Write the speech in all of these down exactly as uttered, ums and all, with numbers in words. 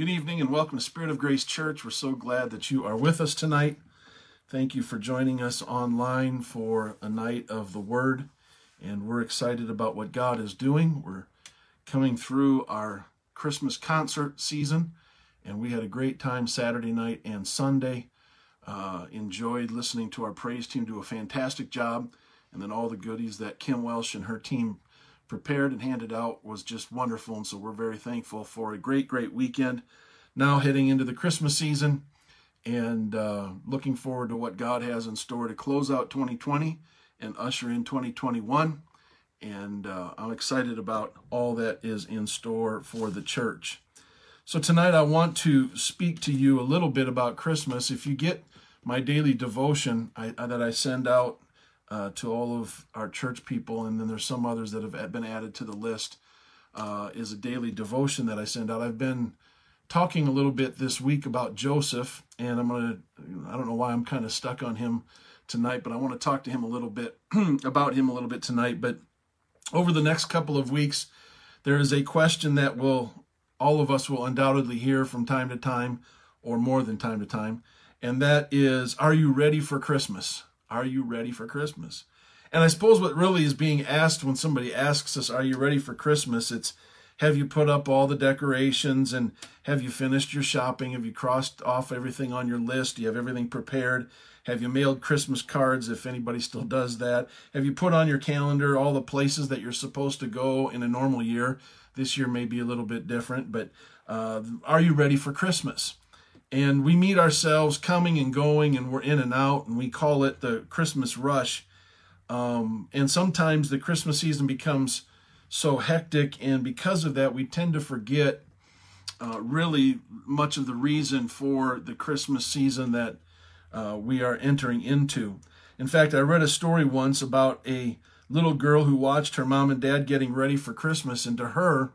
Good evening and welcome to Spirit of Grace Church. We're so glad that you are with us tonight. Thank you for joining us online for a night of the Word. And we're excited about what God is doing. We're coming through our Christmas concert season, and we had a great time Saturday night and Sunday. Uh, enjoyed listening to our praise team do a fantastic job, and then all the goodies that Kim Welsh and her team prepared and handed out was just wonderful, and so we're very thankful for a great, great weekend. Now heading into the Christmas season, and uh, looking forward to what God has in store to close out twenty twenty and usher in twenty twenty-one, and uh, I'm excited about all that is in store for the church. So tonight I want to speak to you a little bit about Christmas. If you get my daily devotion I, that I send out uh, to all of our church people, and then there's some others that have been added to the list, uh, is a daily devotion that I send out. I've been talking a little bit this week about Joseph, and I'm going to, I don't know why I'm kind of stuck on him tonight, but I want to talk to him a little bit, about him a little bit tonight. But over the next couple of weeks, there is a question that will, all of us will undoubtedly hear from time to time, or more than time to time. And that is, are you ready for Christmas? Are you ready for Christmas? And I suppose what really is being asked when somebody asks us, are you ready for Christmas? It's, have you put up all the decorations, and have you finished your shopping? Have you crossed off everything on your list? Do you have everything prepared? Have you mailed Christmas cards, if anybody still does that? Have you put on your calendar all the places that you're supposed to go in a normal year? This year may be a little bit different, but uh, are you ready for Christmas? And we meet ourselves coming and going, and we're in and out, and we call it the Christmas rush. Um, and sometimes the Christmas season becomes so hectic, and because of that, we tend to forget uh, really much of the reason for the Christmas season that uh, we are entering into. In fact, I read a story once about a little girl who watched her mom and dad getting ready for Christmas, and to her,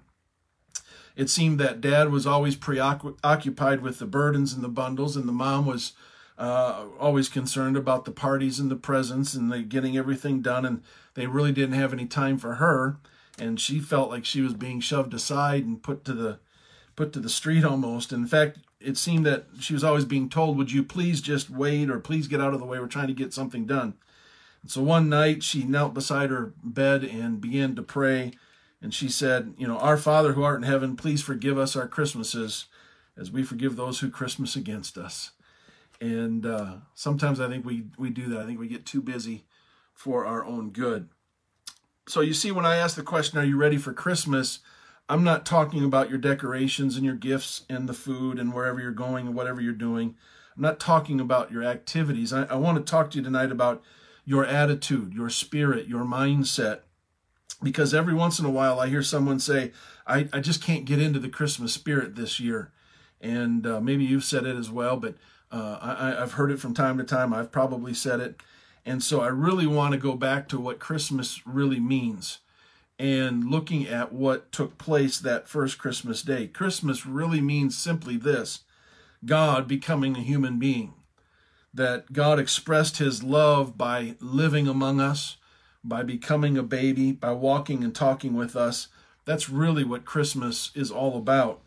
it seemed that dad was always preoccupied with the burdens and the bundles, and the mom was uh, always concerned about the parties and the presents and the getting everything done, and they really didn't have any time for her, and she felt like she was being shoved aside and put to the put to the street almost. And in fact, it seemed that she was always being told, would you please just wait, or please get out of the way, we're trying to get something done. And so one night she knelt beside her bed and began to pray. And she said, you know, our Father who art in heaven, please forgive us our Christmases as we forgive those who Christmas against us. And uh, sometimes I think we, we do that. I think we get too busy for our own good. So you see, when I ask the question, are you ready for Christmas? I'm not talking about your decorations and your gifts and the food and wherever you're going and whatever you're doing. I'm not talking about your activities. I, I want to talk to you tonight about your attitude, your spirit, your mindset. Because every once in a while I hear someone say, I, I just can't get into the Christmas spirit this year. And uh, maybe you've said it as well, but uh, I, I've heard it from time to time. I've probably said it. And so I really want to go back to what Christmas really means and looking at what took place that first Christmas day. Christmas really means simply this: God becoming a human being. That God expressed his love by living among us, by becoming a baby, by walking and talking with us. That's really what Christmas is all about.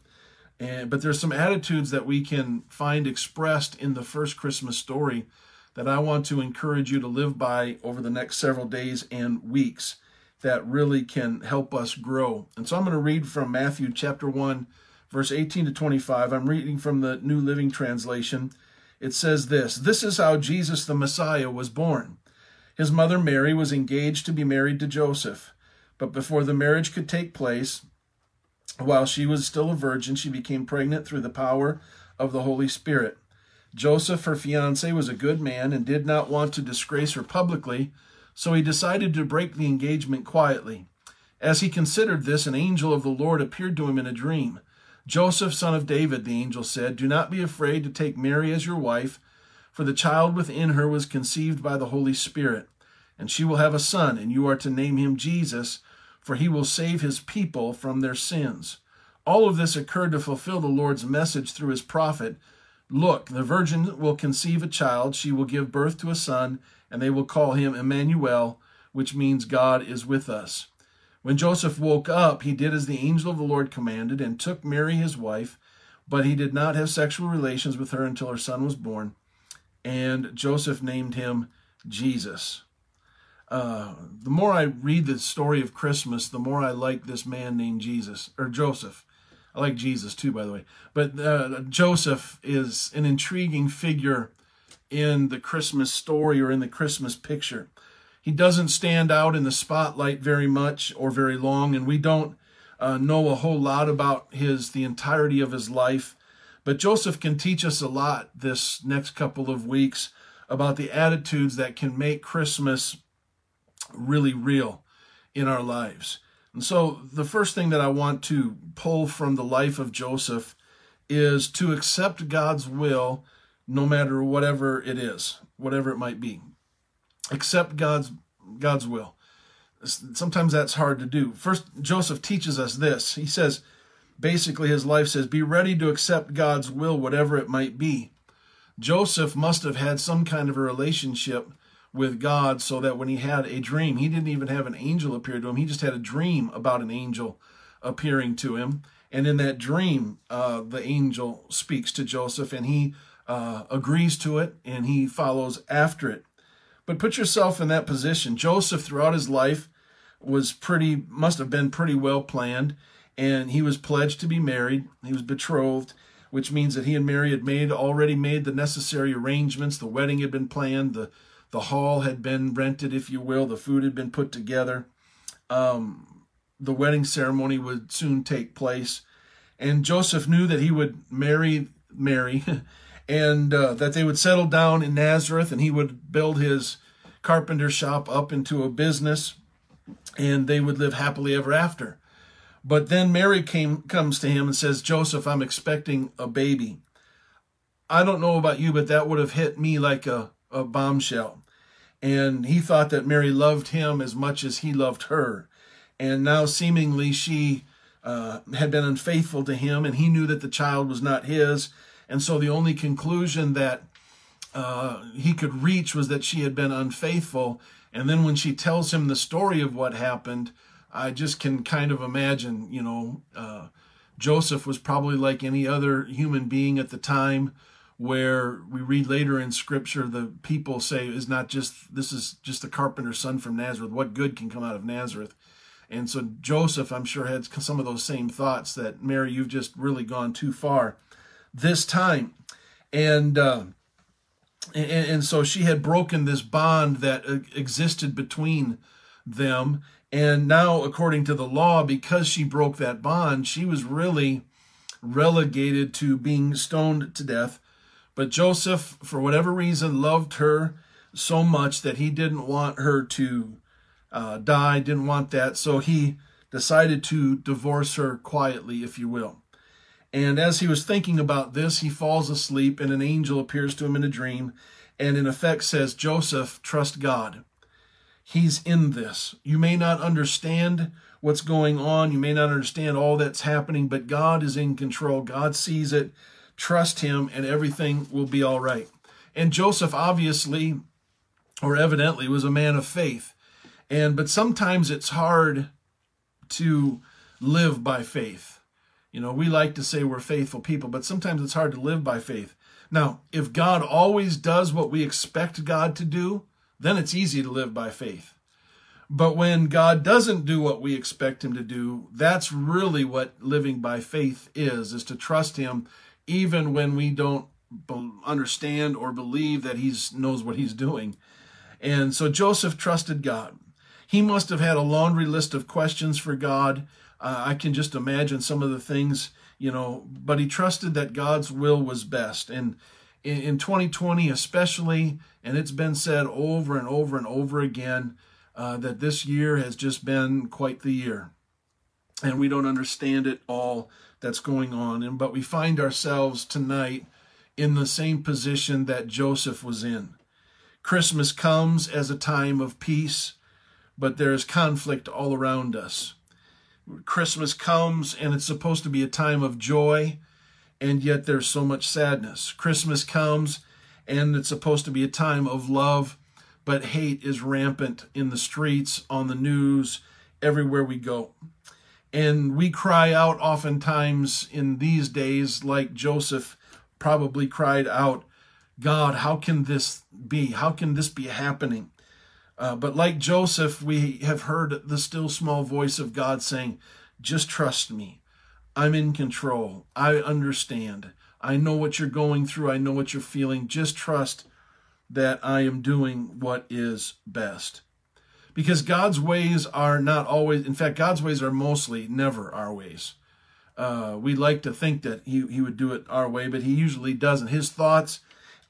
And but there's some attitudes that we can find expressed in the first Christmas story that I want to encourage you to live by over the next several days and weeks that really can help us grow. And so I'm going to read from Matthew chapter one, verse eighteen to twenty-five. I'm reading from the New Living Translation. It says this: "This is how Jesus the Messiah was born. His mother Mary was engaged to be married to Joseph, but before the marriage could take place, while she was still a virgin, she became pregnant through the power of the Holy Spirit. Joseph, her fiancé, was a good man and did not want to disgrace her publicly, so he decided to break the engagement quietly. As he considered this, an angel of the Lord appeared to him in a dream. 'Joseph, son of David,' the angel said, 'do not be afraid to take Mary as your wife, for the child within her was conceived by the Holy Spirit, and she will have a son, and you are to name him Jesus, for he will save his people from their sins.' All of this occurred to fulfill the Lord's message through his prophet, 'Look, the virgin will conceive a child, she will give birth to a son, and they will call him Emmanuel,' which means God is with us. When Joseph woke up, he did as the angel of the Lord commanded and took Mary his wife, But he did not have sexual relations with her until her son was born. And Joseph named him Jesus. Uh, the more I read the story of Christmas, the more I like this man named Jesus, or Joseph. I like Jesus too, by the way. But uh, Joseph is an intriguing figure in the Christmas story or in the Christmas picture. He doesn't stand out in the spotlight very much or very long, and we don't uh, know a whole lot about his the entirety of his life. But Joseph can teach us a lot this next couple of weeks about the attitudes that can make Christmas really real in our lives. And so the first thing that I want to pull from the life of Joseph is to accept God's will no matter whatever it is, whatever it might be. Accept God's God's will. Sometimes that's hard to do. First, Joseph teaches us this. He says, basically his life says, be ready to accept God's will, whatever it might be. Joseph must have had some kind of a relationship with God so that when he had a dream, he didn't even have an angel appear to him. He just had a dream about an angel appearing to him. And in that dream, uh, the angel speaks to Joseph, and he uh, agrees to it, and he follows after it. But put yourself in that position. Joseph, throughout his life, was pretty, must have been pretty well planned, and he was pledged to be married. He was betrothed, which means that he and Mary had made already made the necessary arrangements. The wedding had been planned. The The hall had been rented, if you will. The food had been put together. Um, the wedding ceremony would soon take place. And Joseph knew that he would marry Mary and uh, that they would settle down in Nazareth, and he would build his carpenter shop up into a business, and they would live happily ever after. But then Mary came comes to him and says, Joseph, I'm expecting a baby. I don't know about you, but that would have hit me like a a bombshell. And he thought that Mary loved him as much as he loved her. And now seemingly she uh, had been unfaithful to him, and he knew that the child was not his. And so the only conclusion that uh, he could reach was that she had been unfaithful. And then when she tells him the story of what happened, I just can kind of imagine, you know, uh, Joseph was probably like any other human being at the time, where we read later in Scripture, the people say, is not just, this is just the carpenter's son from Nazareth. What good can come out of Nazareth? And so Joseph, I'm sure, had some of those same thoughts that, Mary, you've just really gone too far this time. And, uh, and, and so she had broken this bond that existed between them. And now, according to the law, because she broke that bond, she was really relegated to being stoned to death. But Joseph, for whatever reason, loved her so much that he didn't want her to uh, die, didn't want that. So he decided to divorce her quietly, if you will. And as he was thinking about this, he falls asleep, and an angel appears to him in a dream and in effect says, Joseph, trust God. He's in this. You may not understand what's going on. You may not understand all that's happening, but God is in control. God sees it. Trust him, and everything will be all right. And Joseph obviously, or evidently, was a man of faith. And but sometimes it's hard to live by faith. You know, we like to say we're faithful people, but sometimes it's hard to live by faith. Now, if God always does what we expect God to do, then it's easy to live by faith. But when God doesn't do what we expect him to do, that's really what living by faith is, is to trust him even when we don't understand or believe that he knows what he's doing. And so Joseph trusted God. He must have had a laundry list of questions for God. Uh, I can just imagine some of the things, you know, but he trusted that God's will was best. And in, in twenty twenty especially, and it's been said over and over and over again, uh, that this year has just been quite the year. And we don't understand it all that's going on. And but we find ourselves tonight in the same position that Joseph was in. Christmas comes as a time of peace, but there is conflict all around us. Christmas comes and it's supposed to be a time of joy, and yet there's so much sadness. Christmas comes and it's supposed to be a time of love, but hate is rampant in the streets, on the news, everywhere we go. And we cry out oftentimes in these days, like Joseph probably cried out, God, how can this be? How can this be happening? Uh, but like Joseph, we have heard the still small voice of God saying, just trust me. I'm in control. I understand. I know what you're going through. I know what you're feeling. Just trust that I am doing what is best. Because God's ways are not always, in fact, God's ways are mostly never our ways. Uh, we like to think that he, he would do it our way, but he usually doesn't. His thoughts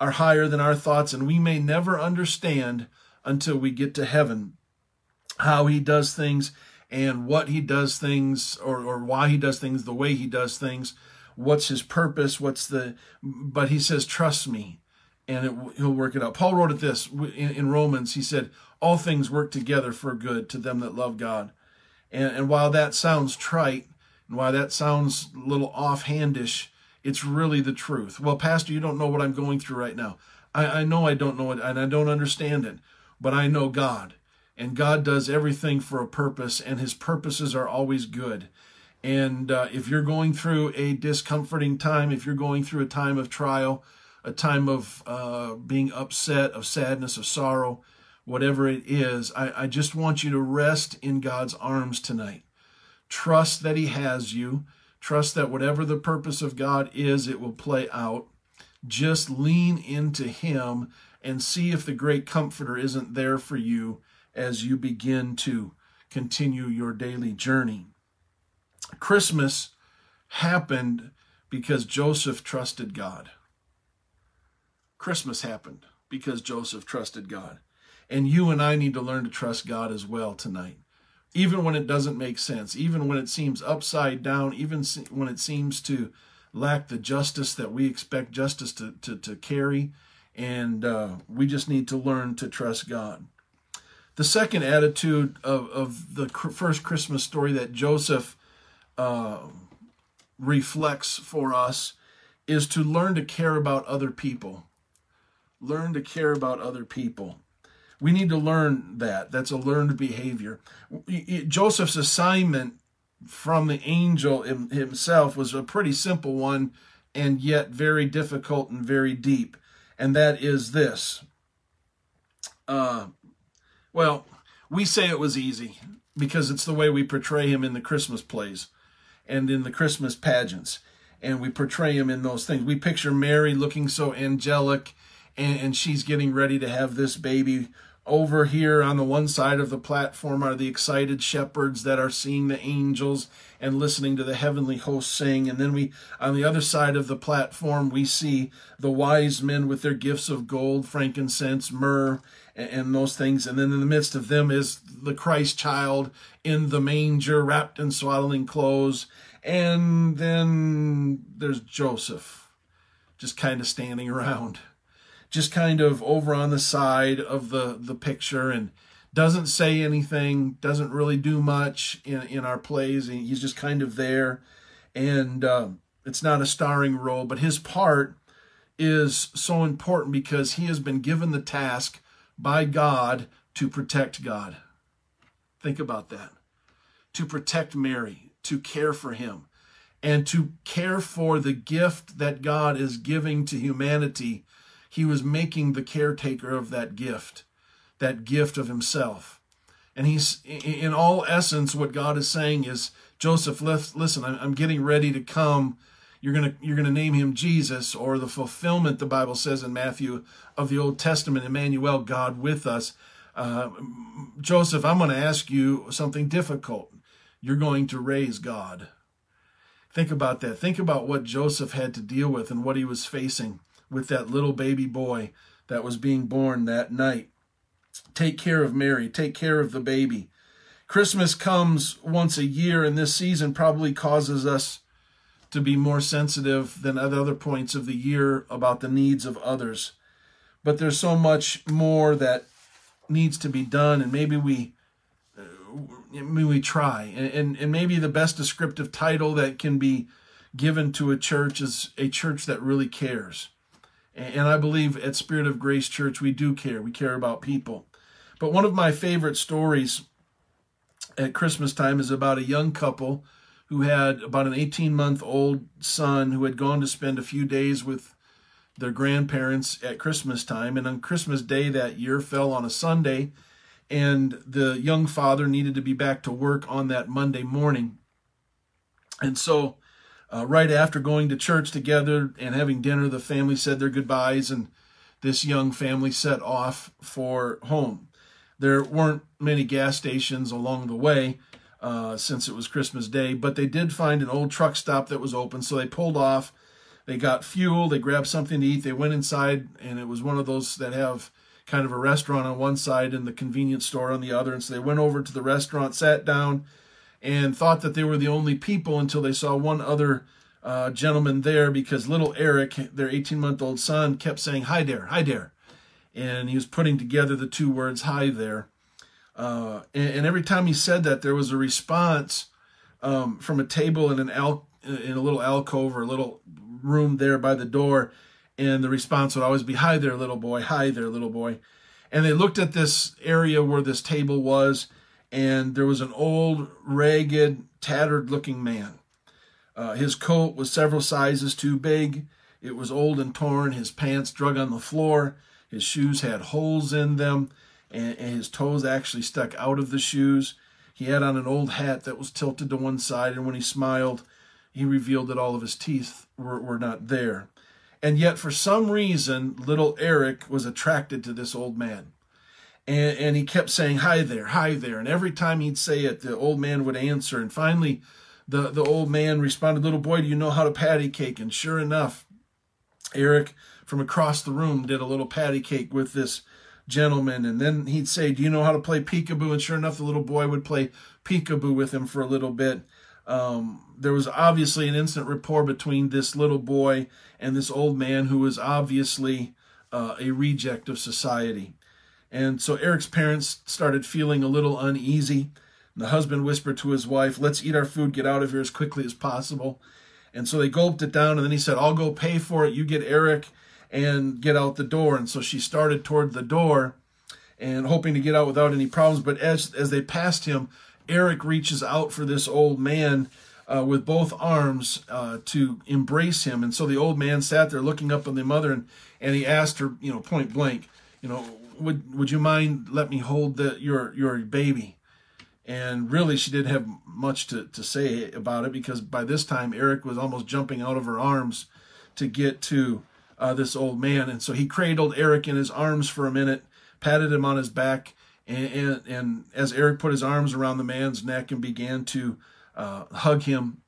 are higher than our thoughts, and we may never understand until we get to heaven how he does things and what he does things, or, or why he does things the way he does things, what's his purpose, what's the, but he says, trust me, and it, he'll work it out. Paul wrote it this in, in Romans. He said, all things work together for good to them that love God. And, and while that sounds trite, and while that sounds a little offhandish, it's really the truth. Well, Pastor, you don't know what I'm going through right now. I, I know I don't know it, and I don't understand it, but I know God. And God does everything for a purpose, and his purposes are always good. And uh, if you're going through a discomforting time, if you're going through a time of trial, a time of uh, being upset, of sadness, of sorrow, whatever it is, I, I just want you to rest in God's arms tonight. Trust that he has you. Trust that whatever the purpose of God is, it will play out. Just lean into him and see if the great comforter isn't there for you as you begin to continue your daily journey. Christmas happened because Joseph trusted God. Christmas happened because Joseph trusted God. And you and I need to learn to trust God as well tonight. Even when it doesn't make sense, even when it seems upside down, even when it seems to lack the justice that we expect justice to, to, to carry, and uh, we just need to learn to trust God. The second attitude of, of the first Christmas story that Joseph uh, reflects for us is to learn to care about other people. Learn to care about other people. We need to learn that. That's a learned behavior. Joseph's assignment from the angel himself was a pretty simple one, and yet very difficult and very deep. And that is this. Uh, well, we say it was easy because it's the way we portray him in the Christmas plays and in the Christmas pageants. And we portray him in those things. We picture Mary looking so angelic, and, and she's getting ready to have this baby. Over here on the one side of the platform are the excited shepherds that are seeing the angels and listening to the heavenly host sing. And then we, on the other side of the platform, we see the wise men with their gifts of gold, frankincense, myrrh, and, and those things. And then in the midst of them is the Christ child in the manger, wrapped in swaddling clothes. And then there's Joseph, just kind of standing around, just kind of over on the side of the, the picture, and doesn't say anything, doesn't really do much in, in our plays. And he's just kind of there, and uh, it's not a starring role, but his part is so important because he has been given the task by God to protect God. Think about that. To protect Mary, to care for him, and to care for the gift that God is giving to humanity. He was making the caretaker of that gift, that gift of himself. And he's, in all essence, what God is saying is, Joseph, listen, I'm getting ready to come. You're going to, you're going to name him Jesus, or the fulfillment, the Bible says in Matthew, of the Old Testament, Emmanuel, God with us. Uh, Joseph, I'm going to ask you something difficult. You're going to raise God. Think about that. Think about what Joseph had to deal with and what he was facing with that little baby boy that was being born that night. Take care of Mary. Take care of the baby. Christmas comes once a year, and this season probably causes us to be more sensitive than at other points of the year about the needs of others. But there's so much more that needs to be done, and maybe we maybe we try. And, and, and maybe the best descriptive title that can be given to a church is a church that really cares. And I believe at Spirit of Grace Church, we do care. We care about people. But one of my favorite stories at Christmas time is about a young couple who had about an eighteen-month-old son who had gone to spend a few days with their grandparents at Christmas time. And on Christmas Day that year fell on a Sunday, and the young father needed to be back to work on that Monday morning. And so uh, right after going to church together and having dinner, the family said their goodbyes, and this young family set off for home. There weren't many gas stations along the way, Uh, since it was Christmas Day, but they did find an old truck stop that was open, so they pulled off, they got fuel, they grabbed something to eat, they went inside, and it was one of those that have kind of a restaurant on one side and the convenience store on the other, and so they went over to the restaurant, sat down, and thought that they were the only people until they saw one other uh, gentleman there, because little Eric, their eighteen-month-old son, kept saying, "Hi there, hi there," and he was putting together the two words, "Hi there." Uh, and, and every time he said that, there was a response um, from a table in an al- in a little alcove or a little room there by the door, and the response would always be, "Hi there, little boy, hi there, little boy." And they looked at this area where this table was, and there was an old, ragged, tattered-looking man. Uh, his coat was several sizes too big. It was old and torn. His pants drug on the floor. His shoes had holes in them, and his toes actually stuck out of the shoes. He had on an old hat that was tilted to one side, and when he smiled, he revealed that all of his teeth were, were not there. And yet, for some reason, little Eric was attracted to this old man. And, and he kept saying, "Hi there, hi there." And every time he'd say it, the old man would answer. And finally, the, the old man responded, "Little boy, do you know how to patty cake?" And sure enough, Eric from across the room did a little patty cake with this gentleman, and then he'd say, "Do you know how to play peekaboo?" And sure enough, the little boy would play peekaboo with him for a little bit. Um, there was obviously an instant rapport between this little boy and this old man, who was obviously uh, a reject of society. And so Eric's parents started feeling a little uneasy. And the husband whispered to his wife, "Let's eat our food, get out of here as quickly as possible." And so they gulped it down, and then he said, "I'll go pay for it, you get Eric and get out the door." And so she started toward the door and hoping to get out without any problems. But as as they passed him, Eric reaches out for this old man uh, with both arms uh, to embrace him. And so the old man sat there looking up at the mother, and, and he asked her, you know, point blank, you know, would would you mind let me hold the, your, your baby? And really, she didn't have much to, to say about it, because by this time, Eric was almost jumping out of her arms to get to Uh, this old man. And so he cradled Eric in his arms for a minute, patted him on his back, and, and, and as Eric put his arms around the man's neck and began to uh, hug him.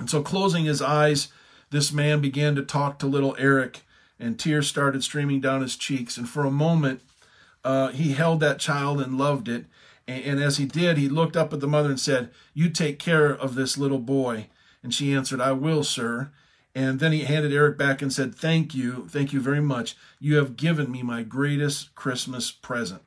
And so closing his eyes, this man began to talk to little Eric, and tears started streaming down his cheeks. And for a moment, uh, he held that child and loved it. And, and as he did, he looked up at the mother and said, "You take care of this little boy." And she answered, "I will, sir." And then he handed Eric back and said, "Thank you, thank you very much. You have given me my greatest Christmas present."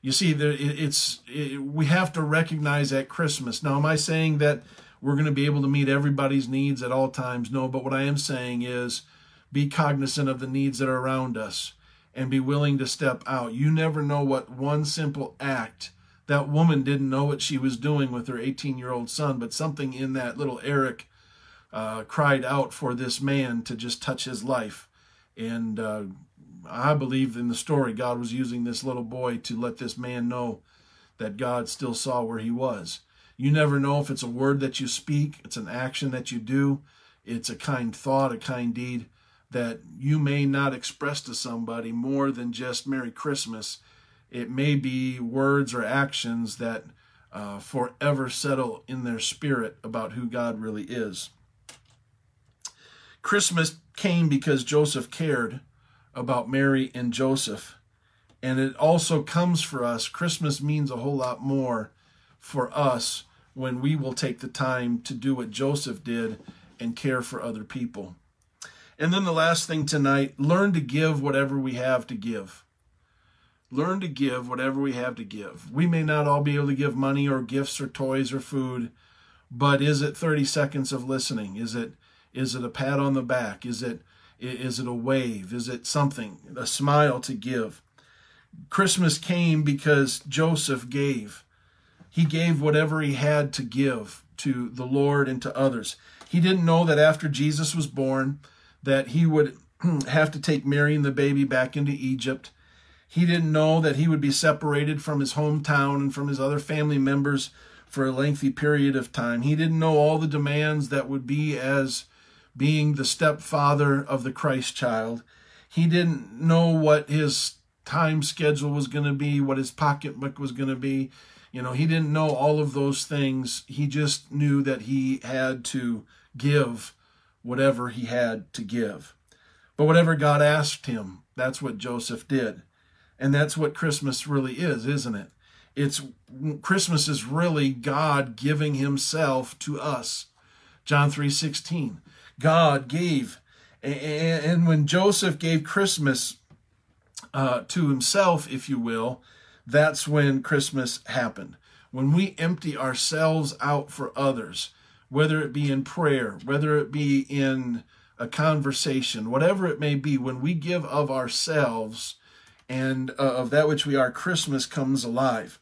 You see, there, it's it, we have to recognize at Christmas. Now, am I saying that we're going to be able to meet everybody's needs at all times? No, but what I am saying is be cognizant of the needs that are around us and be willing to step out. You never know what one simple act. That woman didn't know what she was doing with her eighteen-year-old son, but something in that little Eric Uh, cried out for this man to just touch his life. And uh, I believe in the story, God was using this little boy to let this man know that God still saw where he was. You never know if it's a word that you speak, it's an action that you do, it's a kind thought, a kind deed that you may not express to somebody more than just "Merry Christmas." It may be words or actions that uh, forever settle in their spirit about who God really is. Christmas came because Joseph cared about Mary and Joseph. And it also comes for us. Christmas means a whole lot more for us when we will take the time to do what Joseph did and care for other people. And then the last thing tonight, learn to give whatever we have to give. Learn to give whatever we have to give. We may not all be able to give money or gifts or toys or food, but is it thirty seconds of listening? Is it Is it a pat on the back? Is it is it a wave? Is it something, a smile to give? Christmas came because Joseph gave. He gave whatever he had to give to the Lord and to others. He didn't know that after Jesus was born, that he would have to take Mary and the baby back into Egypt. He didn't know that he would be separated from his hometown and from his other family members for a lengthy period of time. He didn't know all the demands that would be as being the stepfather of the Christ child. He didn't know what his time schedule was going to be, what his pocketbook was going to be. You know, he didn't know all of those things. He just knew that he had to give whatever he had to give. But whatever God asked him, that's what Joseph did. And that's what Christmas really is, isn't it? It's Christmas is really God giving himself to us. John three sixteen. God gave. And when Joseph gave Christmas uh, to himself, if you will, that's when Christmas happened. When we empty ourselves out for others, whether it be in prayer, whether it be in a conversation, whatever it may be, when we give of ourselves and uh, of that which we are, Christmas comes alive.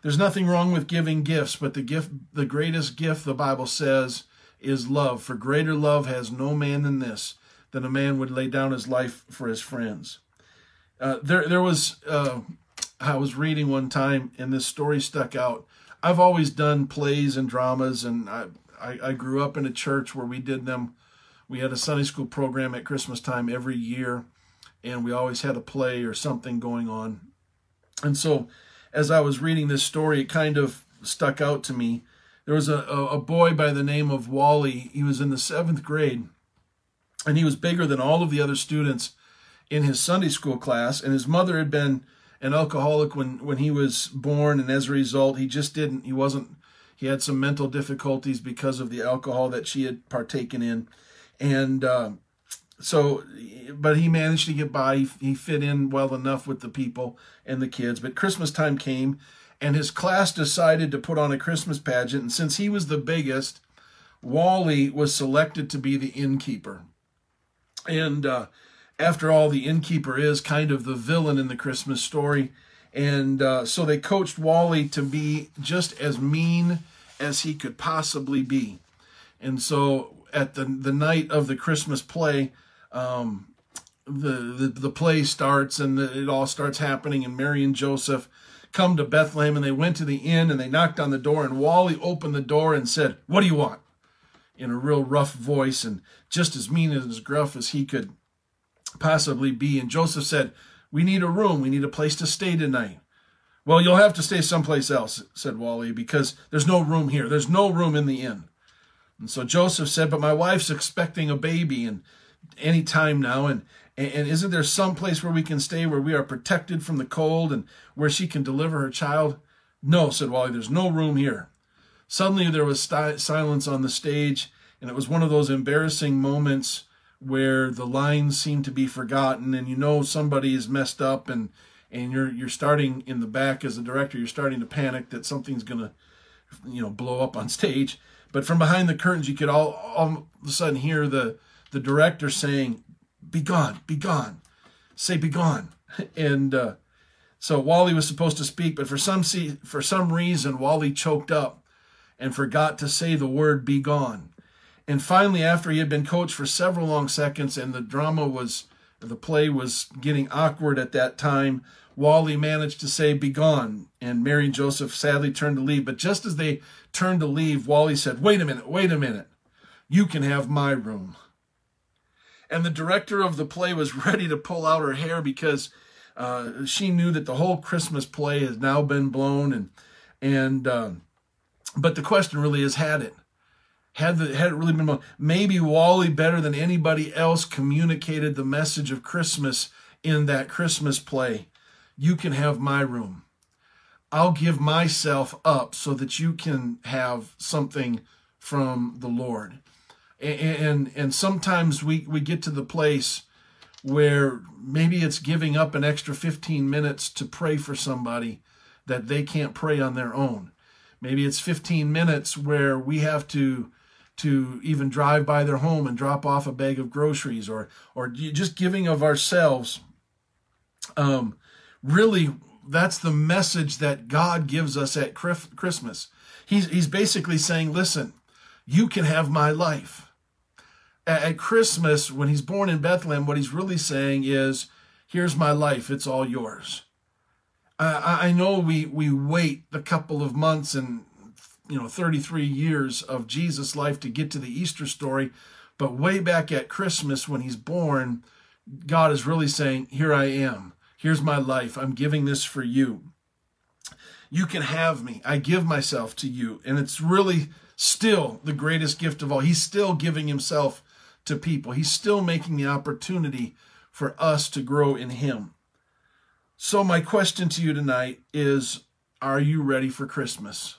There's nothing wrong with giving gifts, but the gift, the greatest gift, the Bible says, is love. For greater love has no man than this, that a man would lay down his life for his friends. Uh, there, there was, uh, I was reading one time, and this story stuck out. I've always done plays and dramas, and I, I, I grew up in a church where we did them. We had a Sunday school program at Christmas time every year, and we always had a play or something going on. And so as I was reading this story, it kind of stuck out to me. There was a, a boy by the name of Wally. He was in the seventh grade, and he was bigger than all of the other students in his Sunday school class. And his mother had been an alcoholic when, when he was born, and as a result, he just didn't, he wasn't, he had some mental difficulties because of the alcohol that she had partaken in. And uh, so, but he managed to get by. He, he fit in well enough with the people and the kids. But Christmas time came, and his class decided to put on a Christmas pageant. And since he was the biggest, Wally was selected to be the innkeeper. And uh, after all, the innkeeper is kind of the villain in the Christmas story. And uh, so they coached Wally to be just as mean as he could possibly be. And so at the, the night of the Christmas play, um, the, the, the play starts, and the, it all starts happening, and Mary and Joseph come to Bethlehem, and they went to the inn, and they knocked on the door, and Wally opened the door and said, "What do you want?" in a real rough voice, and just as mean and as gruff as he could possibly be. And Joseph said, "We need a room. We need a place to stay tonight." "Well, you'll have to stay someplace else," said Wally, "because there's no room here. There's no room in the inn." And so Joseph said, "But my wife's expecting a baby and any time now, and And isn't there some place where we can stay, where we are protected from the cold and where she can deliver her child?" "No," said Wally, "there's no room here." Suddenly there was sti- silence on the stage, and it was one of those embarrassing moments where the lines seem to be forgotten, and you know somebody is messed up, and, and you're you're starting in the back as a director, you're starting to panic that something's going to you know, blow up on stage. But from behind the curtains, you could all, all of a sudden hear the, the director saying, "Be gone, be gone, say be gone." And uh, so Wally was supposed to speak, but for some se- for some reason, Wally choked up and forgot to say the word "be gone." And finally, after he had been coached for several long seconds and the drama was, the play was getting awkward at that time, Wally managed to say "be gone." And Mary and Joseph sadly turned to leave. But just as they turned to leave, Wally said, "Wait a minute, wait a minute. You can have my room." And the director of the play was ready to pull out her hair, because uh, she knew that the whole Christmas play has now been blown. And and uh, but the question really is, had it? Had, the, had it really been blown? Maybe Wally, better than anybody else, communicated the message of Christmas in that Christmas play. You can have my room. I'll give myself up so that you can have something from the Lord. And, and and sometimes we, we get to the place where maybe it's giving up an extra fifteen minutes to pray for somebody that they can't pray on their own. Maybe it's fifteen minutes where we have to to even drive by their home and drop off a bag of groceries, or or just giving of ourselves. Um, really, that's the message that God gives us at Christmas. He's, he's basically saying, listen, you can have my life. At Christmas, when he's born in Bethlehem, what he's really saying is, here's my life, it's all yours. I, I know we, we wait a couple of months and, you know, thirty-three years of Jesus' life to get to the Easter story, but way back at Christmas when he's born, God is really saying, here I am, here's my life, I'm giving this for you. You can have me, I give myself to you, and it's really still the greatest gift of all. He's still giving himself to people. He's still making the opportunity for us to grow in him. So my question to you tonight is, are you ready for Christmas?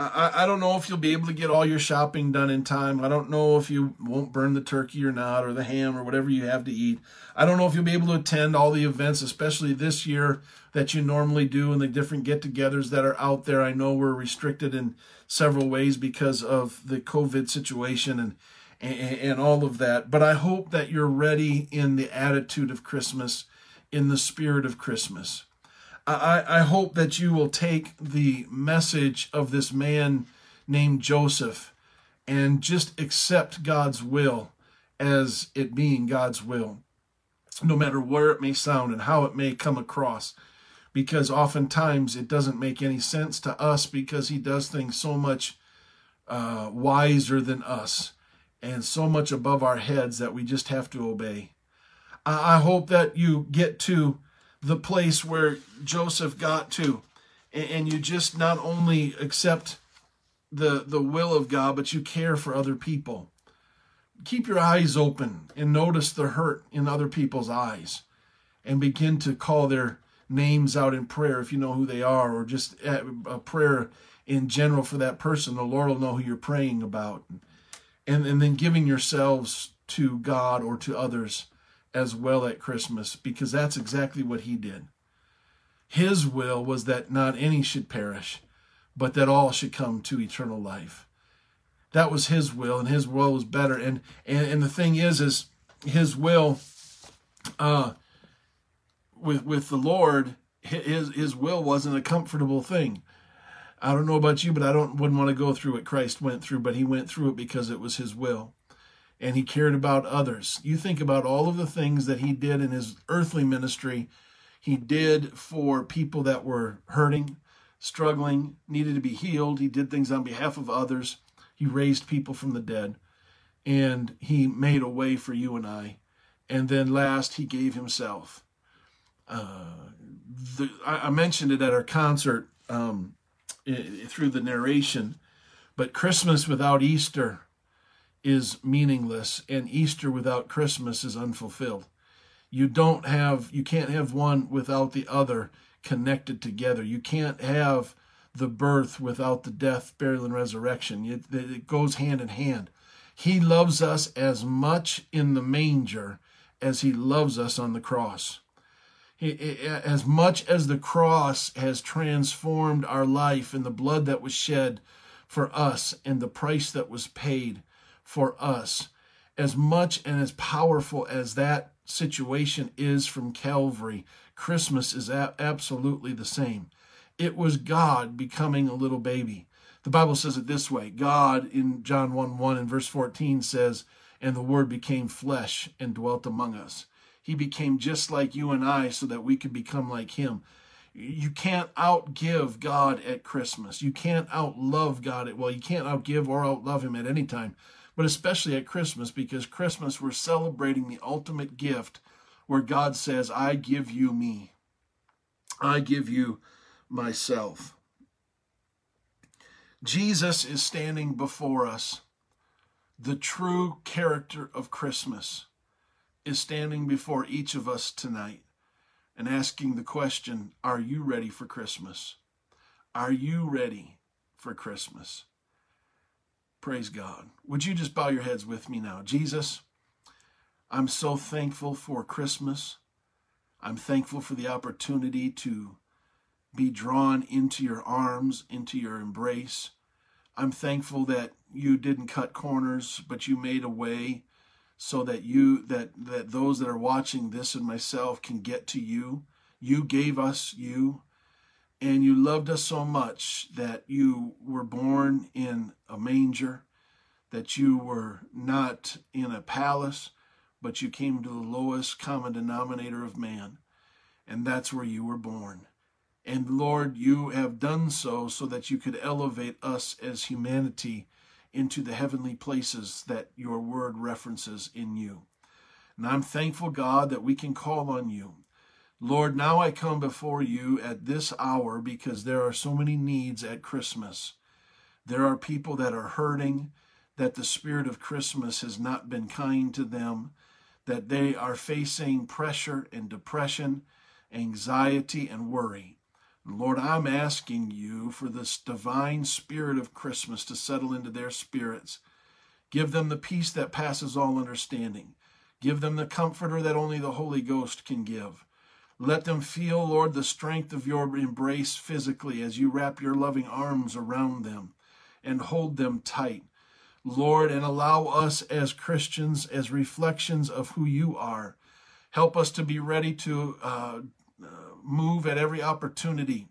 I, I don't know if you'll be able to get all your shopping done in time. I don't know if you won't burn the turkey or not, or the ham or whatever you have to eat. I don't know if you'll be able to attend all the events, especially this year, that you normally do, and the different get-togethers that are out there. I know we're restricted in several ways because of the COVID situation and and, and all of that. But I hope that you're ready in the attitude of Christmas, in the spirit of Christmas. I, I hope that you will take the message of this man named Joseph and just accept God's will as it being God's will, no matter where it may sound and how it may come across, because oftentimes it doesn't make any sense to us because he does things so much uh, wiser than us and so much above our heads that we just have to obey. I, I hope that you get to the place where Joseph got to, and you just not only accept the the will of God, but you care for other people. Keep your eyes open and notice the hurt in other people's eyes and begin to call their names out in prayer if you know who they are, or just a prayer in general for that person. The Lord will know who you're praying about. And, and then giving yourselves to God or to others as well at Christmas, because that's exactly what he did. His will was that not any should perish, but that all should come to eternal life. That was his will, and his will was better. And and, and the thing is, is his will uh, with with the Lord, his his will wasn't a comfortable thing. I don't know about you, but I don't wouldn't want to go through what Christ went through, but he went through it because it was his will. And he cared about others. You think about all of the things that he did in his earthly ministry. He did for people that were hurting, struggling, needed to be healed. He did things on behalf of others. He raised people from the dead. And he made a way for you and I. And then last, he gave himself. Uh, the, I, I mentioned it at our concert um, it, through the narration. But Christmas without Easter is meaningless, and Easter without Christmas is unfulfilled. You don't have, you can't have one without the other connected together. You can't have the birth without the death, burial, and resurrection. It, it goes hand in hand. He loves us as much in the manger as he loves us on the cross. He, it, as much as the cross has transformed our life and the blood that was shed for us and the price that was paid for us, as much and as powerful as that situation is from Calvary, Christmas is a- absolutely the same. It was God becoming a little baby. The Bible says it this way. God in John one one and verse fourteen says, and the Word became flesh and dwelt among us. He became just like you and I so that we could become like him. You can't outgive God at Christmas. You can't outlove God at, well, you can't outgive or outlove him at any time, but especially at Christmas, because Christmas we're celebrating the ultimate gift where God says, I give you me. I give you myself. Jesus is standing before us. The true character of Christmas is standing before each of us tonight and asking the question, are you ready for Christmas? Are you ready for Christmas? Praise God. Would you just bow your heads with me now? Jesus, I'm so thankful for Christmas. I'm thankful for the opportunity to be drawn into your arms, into your embrace. I'm thankful that you didn't cut corners, but you made a way so that you that that those that are watching this and myself can get to you You gave us you, and you loved us so much that you were born in a manger, that you were not in a palace, but you came to the lowest common denominator of man, and that's where you were born. And Lord, you have done so so that you could elevate us as humanity into the heavenly places that your word references in you. And I'm thankful, God, that we can call on you. Lord, now I come before you at this hour because there are so many needs at Christmas. There are people that are hurting, that the spirit of Christmas has not been kind to them, that they are facing pressure and depression, anxiety and worry. Lord, I'm asking you for this divine spirit of Christmas to settle into their spirits. Give them the peace that passes all understanding. Give them the comforter that only the Holy Ghost can give. Let them feel, Lord, the strength of your embrace physically as you wrap your loving arms around them and hold them tight. Lord, and allow us as Christians, as reflections of who you are. Help us to be ready to uh, move at every opportunity,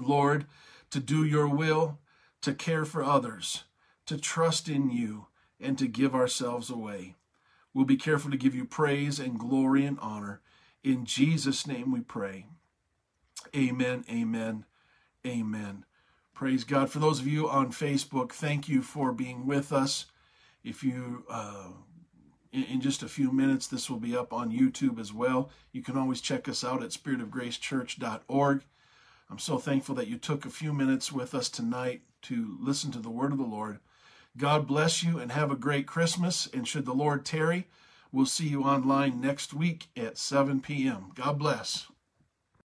Lord, to do your will, to care for others, to trust in you, and to give ourselves away. We'll be careful to give you praise and glory and honor. In Jesus' name we pray. Amen, amen, amen. Praise God. For those of you on Facebook, thank you for being with us. If you, uh, in, in just a few minutes, this will be up on YouTube as well. You can always check us out at spirit of grace church dot org. I'm so thankful that you took a few minutes with us tonight to listen to the word of the Lord. God bless you and have a great Christmas. And should the Lord tarry, we'll see you online next week at seven p.m. God bless.